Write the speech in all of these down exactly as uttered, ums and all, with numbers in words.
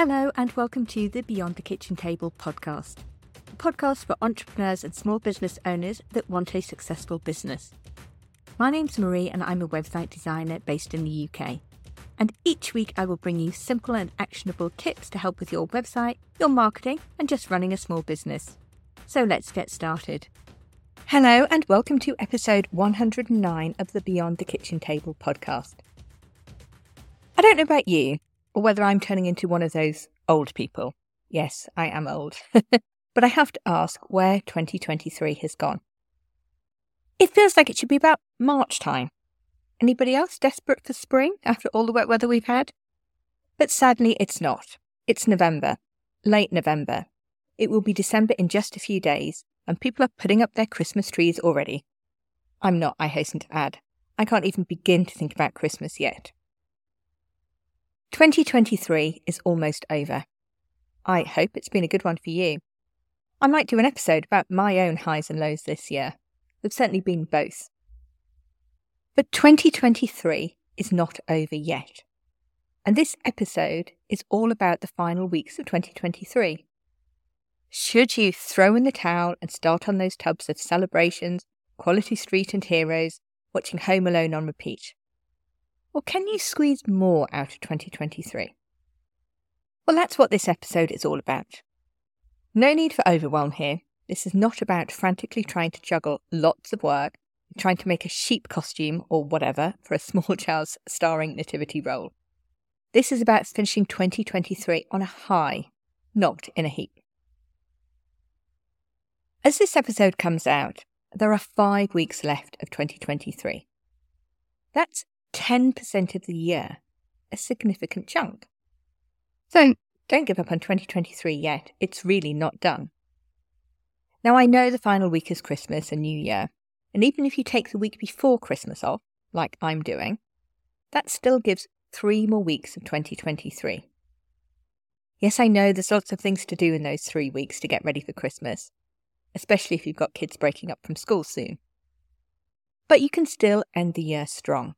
Hello and welcome to the Beyond the Kitchen Table podcast, a podcast for entrepreneurs and small business owners that want a successful business. My name's Marie and I'm a website designer based in the U K. And each week I will bring you simple and actionable tips to help with your website, your marketing and just running a small business. So let's get started. Hello and welcome to episode one hundred nine of the Beyond the Kitchen Table podcast. I don't know about you, or whether I'm turning into one of those old people. Yes, I am old. But I have to ask where twenty twenty-three has gone. It feels like it should be about March time. Anybody else desperate for spring after all the wet weather we've had? But sadly, it's not. It's November, late November. It will be December in just a few days, and people are putting up their Christmas trees already. I'm not, I hasten to add. I can't even begin to think about Christmas yet. twenty twenty-three is almost over. I hope it's been a good one for you. I might do an episode about my own highs and lows this year. There've certainly been both. But twenty twenty-three is not over yet. And this episode is all about the final weeks of twenty twenty-three. Should you throw in the towel and start on those tubs of Celebrations, Quality Street and Heroes, watching Home Alone on repeat? Or can you squeeze more out of twenty twenty-three? Well, that's what this episode is all about. No need for overwhelm here. This is not about frantically trying to juggle lots of work, trying to make a sheep costume or whatever for a small child's starring nativity role. This is about finishing twenty twenty-three on a high, not in a heap. As this episode comes out, there are five weeks left of twenty twenty-three. That's ten percent of the year, a significant chunk. So don't give up on twenty twenty-three yet. It's really not done. Now, I know the final week is Christmas and New Year, and even if you take the week before Christmas off, like I'm doing, that still gives three more weeks of twenty twenty-three. Yes, I know there's lots of things to do in those three weeks to get ready for Christmas, especially if you've got kids breaking up from school soon. But you can still end the year strong.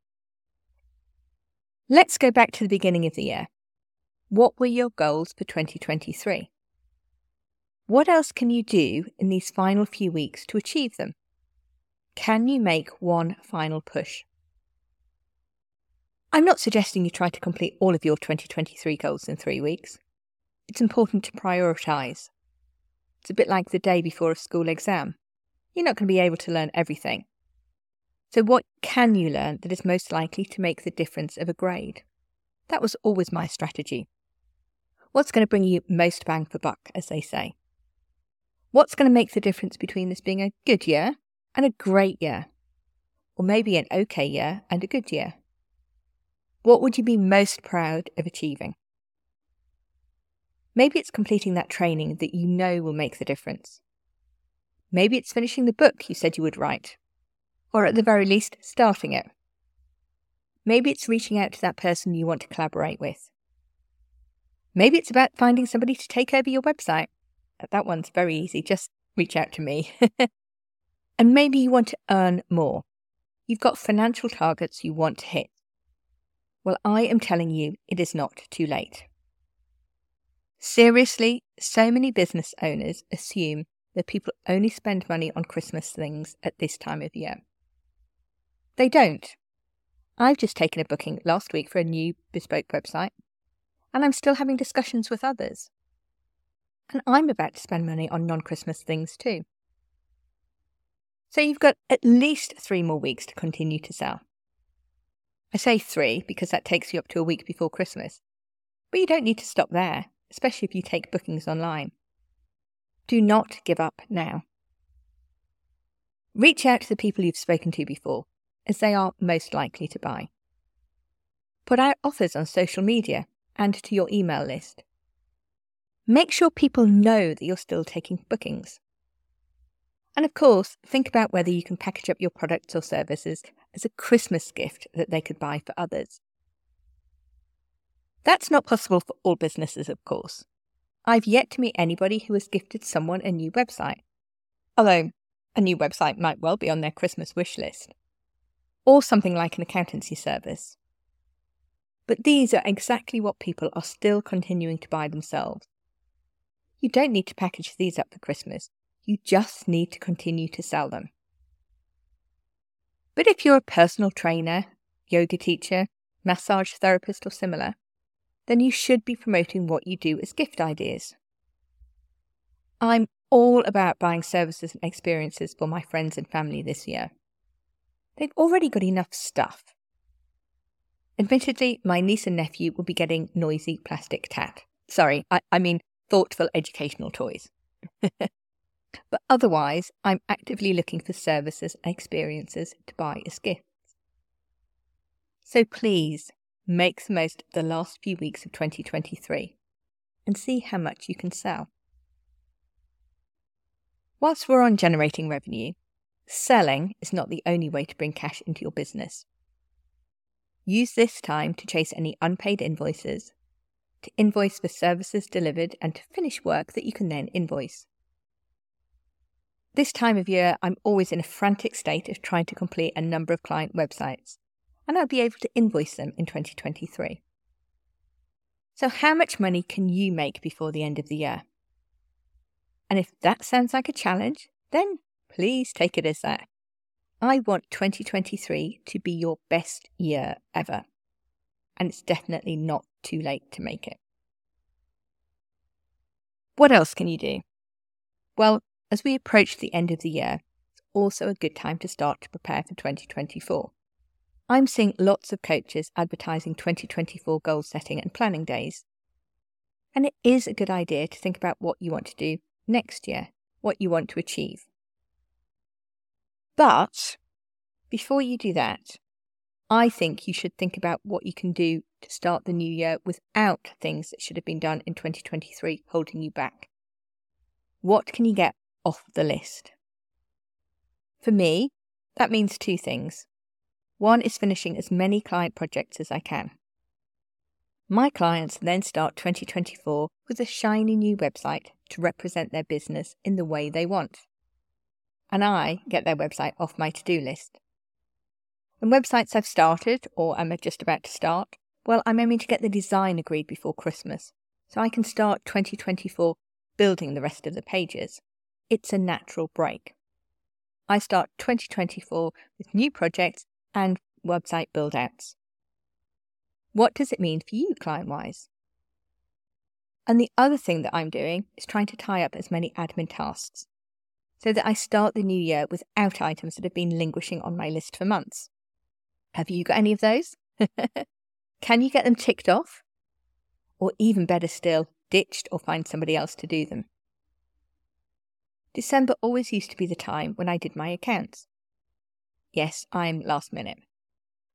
Let's go back to the beginning of the year. What were your goals for twenty twenty-three? What else can you do in these final few weeks to achieve them? Can you make one final push? I'm not suggesting you try to complete all of your twenty twenty-three goals in three weeks. It's important to prioritise. It's a bit like the day before a school exam. You're not going to be able to learn everything. So what can you learn that is most likely to make the difference of a grade? That was always my strategy. What's going to bring you most bang for buck, as they say? What's going to make the difference between this being a good year and a great year? Or maybe an okay year and a good year? What would you be most proud of achieving? Maybe it's completing that training that you know will make the difference. Maybe it's finishing the book you said you would write. Or at the very least, starting it. Maybe it's reaching out to that person you want to collaborate with. Maybe it's about finding somebody to take over your website. That one's very easy, just reach out to me. And maybe you want to earn more. You've got financial targets you want to hit. Well, I am telling you, it is not too late. Seriously, so many business owners assume that people only spend money on Christmas things at this time of year. They don't. I've just taken a booking last week for a new bespoke website, and I'm still having discussions with others. And I'm about to spend money on non-Christmas things too. So you've got at least three more weeks to continue to sell. I say three because that takes you up to a week before Christmas. But you don't need to stop there, especially if you take bookings online. Do not give up now. Reach out to the people you've spoken to before, as they are most likely to buy. Put out offers on social media and to your email list. Make sure people know that you're still taking bookings. And of course, think about whether you can package up your products or services as a Christmas gift that they could buy for others. That's not possible for all businesses, of course. I've yet to meet anybody who has gifted someone a new website, although a new website might well be on their Christmas wish list, or something like an accountancy service. But these are exactly what people are still continuing to buy themselves. You don't need to package these up for Christmas. You just need to continue to sell them. But if you're a personal trainer, yoga teacher, massage therapist or similar, then you should be promoting what you do as gift ideas. I'm all about buying services and experiences for my friends and family this year. They've already got enough stuff. Admittedly, my niece and nephew will be getting noisy plastic tat. Sorry, I, I mean thoughtful educational toys. But otherwise, I'm actively looking for services and experiences to buy as gifts. So please, make the most of the last few weeks of twenty twenty-three and see how much you can sell. Whilst we're on generating revenue, selling is not the only way to bring cash into your business. Use this time to chase any unpaid invoices, to invoice for services delivered and to finish work that you can then invoice. This time of year, I'm always in a frantic state of trying to complete a number of client websites, and I'll be able to invoice them in twenty twenty-three. So how much money can you make before the end of the year? And if that sounds like a challenge, then please take it as that. I want twenty twenty-three to be your best year ever, and it's definitely not too late to make it. What else can you do? Well, as we approach the end of the year, it's also a good time to start to prepare for twenty twenty-four. I'm seeing lots of coaches advertising twenty twenty-four goal setting and planning days. And it is a good idea to think about what you want to do next year, what you want to achieve. But before you do that, I think you should think about what you can do to start the new year without things that should have been done in twenty twenty-three holding you back. What can you get off the list? For me, that means two things. One is finishing as many client projects as I can. My clients then start twenty twenty-four with a shiny new website to represent their business in the way they want. And I get their website off my to-do list. And websites I've started or am just about to start, well, I'm aiming to get the design agreed before Christmas, so I can start twenty twenty-four building the rest of the pages. It's a natural break. I start twenty twenty-four with new projects and website build-outs. What does it mean for you client-wise? And the other thing that I'm doing is trying to tie up as many admin tasks so that I start the new year without items that have been languishing on my list for months. Have you got any of those? Can you get them ticked off? Or even better still, ditched or find somebody else to do them? December always used to be the time when I did my accounts. Yes, I'm last minute.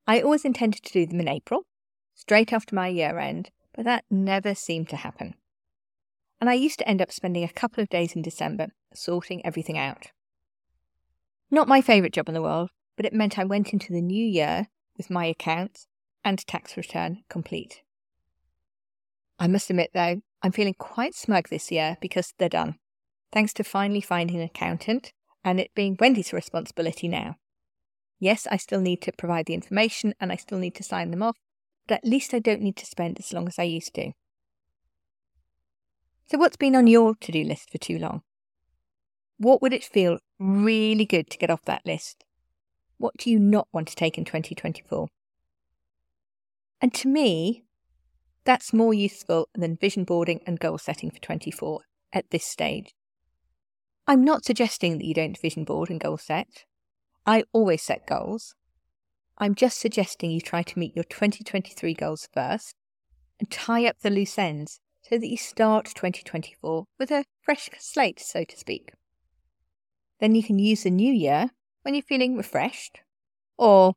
I always intended to do them in April, straight after my year end, but that never seemed to happen. And I used to end up spending a couple of days in December sorting everything out. Not my favourite job in the world, but it meant I went into the new year with my accounts and tax return complete. I must admit though, I'm feeling quite smug this year because they're done, thanks to finally finding an accountant and it being Wendy's responsibility now. Yes, I still need to provide the information and I still need to sign them off, but at least I don't need to spend as long as I used to. So what's been on your to-do list for too long? What would it feel really good to get off that list? What do you not want to take in twenty twenty-four? And to me, that's more useful than vision boarding and goal setting for twenty-four at this stage. I'm not suggesting that you don't vision board and goal set. I always set goals. I'm just suggesting you try to meet your twenty twenty-three goals first and tie up the loose ends so that you start twenty twenty-four with a fresh slate, so to speak. Then you can use the new year when you're feeling refreshed or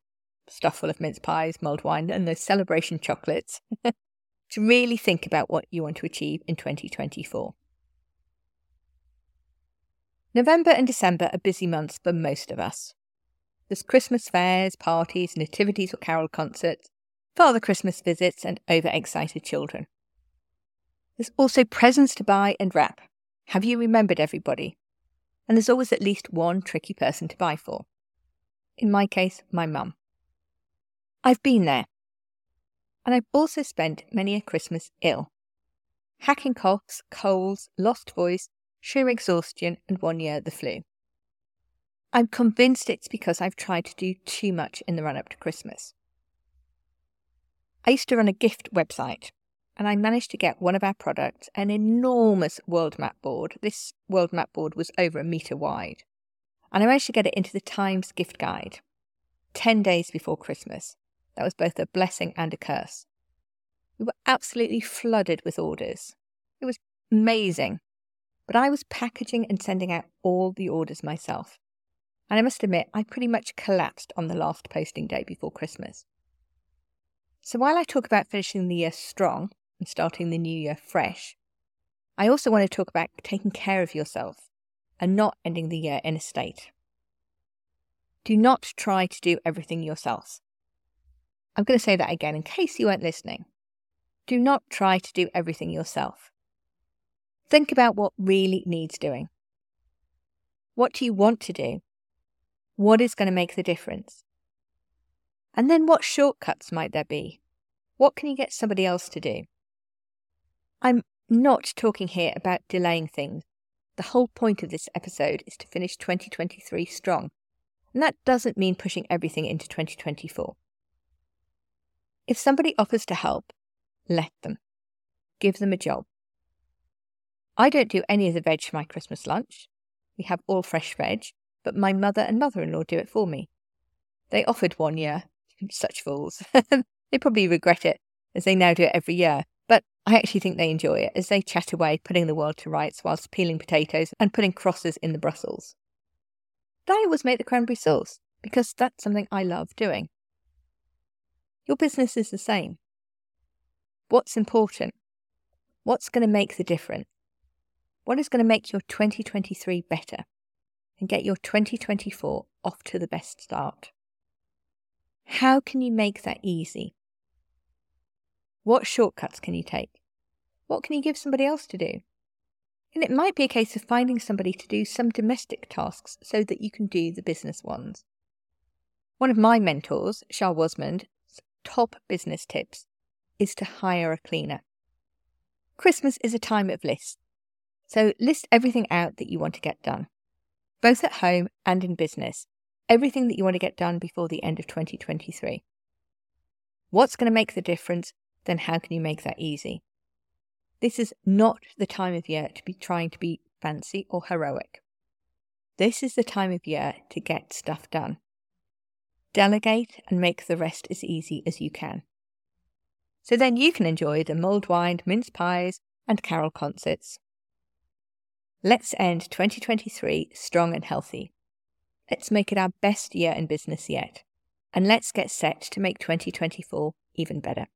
stuffed full of mince pies, mulled wine and those celebration chocolates to really think about what you want to achieve in twenty twenty-four. November and December are busy months for most of us. There's Christmas fairs, parties, nativities or carol concerts, Father Christmas visits and overexcited children. There's also presents to buy and wrap. Have you remembered everybody? And there's always at least one tricky person to buy for. In my case, my mum. I've been there. and I've also spent many a Christmas ill. Hacking coughs, colds, lost voice, sheer exhaustion, and one year the flu. I'm convinced it's because I've tried to do too much in the run-up to Christmas. I used to run a gift website, and I managed to get one of our products, an enormous world map board. This world map board was over a metre wide. And I managed to get it into the Times gift guide, ten days before Christmas. That was both a blessing and a curse. We were absolutely flooded with orders. It was amazing. But I was packaging and sending out all the orders myself. And I must admit, I pretty much collapsed on the last posting day before Christmas. So while I talk about finishing the year strong and starting the new year fresh, I also want to talk about taking care of yourself and not ending the year in a state. Do not try to do everything yourself. I'm going to say that again in case you weren't listening. Do not try to do everything yourself. Think about what really needs doing. What do you want to do? What is going to make the difference? And then what shortcuts might there be? What can you get somebody else to do? I'm not talking here about delaying things. The whole point of this episode is to finish twenty twenty-three strong, and that doesn't mean pushing everything into twenty twenty-four. If somebody offers to help, let them. Give them a job. I don't do any of the veg for my Christmas lunch. We have all fresh veg, but my mother and mother-in-law do it for me. They offered one year. Such fools. They probably regret it, as they now do it every year. But I actually think they enjoy it, as they chat away, putting the world to rights whilst peeling potatoes and putting crosses in the Brussels. But I always make the cranberry sauce, because that's something I love doing. Your business is the same. What's important? What's going to make the difference? What is going to make your twenty twenty-three better? And get your twenty twenty-four off to the best start. How can you make that easy? What shortcuts can you take? What can you give somebody else to do? And it might be a case of finding somebody to do some domestic tasks so that you can do the business ones. One of my mentors, Charles Wasmund's top business tips is to hire a cleaner. Christmas is a time of lists. So list everything out that you want to get done, both at home and in business. Everything that you want to get done before the end of twenty twenty-three. What's going to make the difference? Then how can you make that easy? This is not the time of year to be trying to be fancy or heroic. This is the time of year to get stuff done. Delegate and make the rest as easy as you can. So then you can enjoy the mulled wine, mince pies, and carol concerts. Let's end twenty twenty-three strong and healthy. Let's make it our best year in business yet. And let's get set to make twenty twenty-four even better.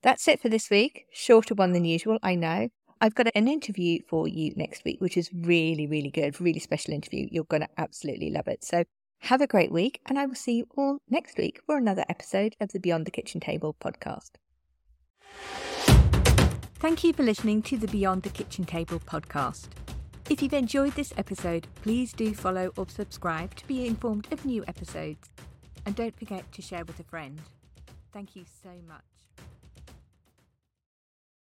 That's it for this week. Shorter one than usual, I know. I've got an interview for you next week, which is really, really good. Really special interview. You're going to absolutely love it. So have a great week, and I will see you all next week for another episode of the Beyond the Kitchen Table podcast. Thank you for listening to the Beyond the Kitchen Table podcast. If you've enjoyed this episode, please do follow or subscribe to be informed of new episodes. And don't forget to share with a friend. Thank you so much.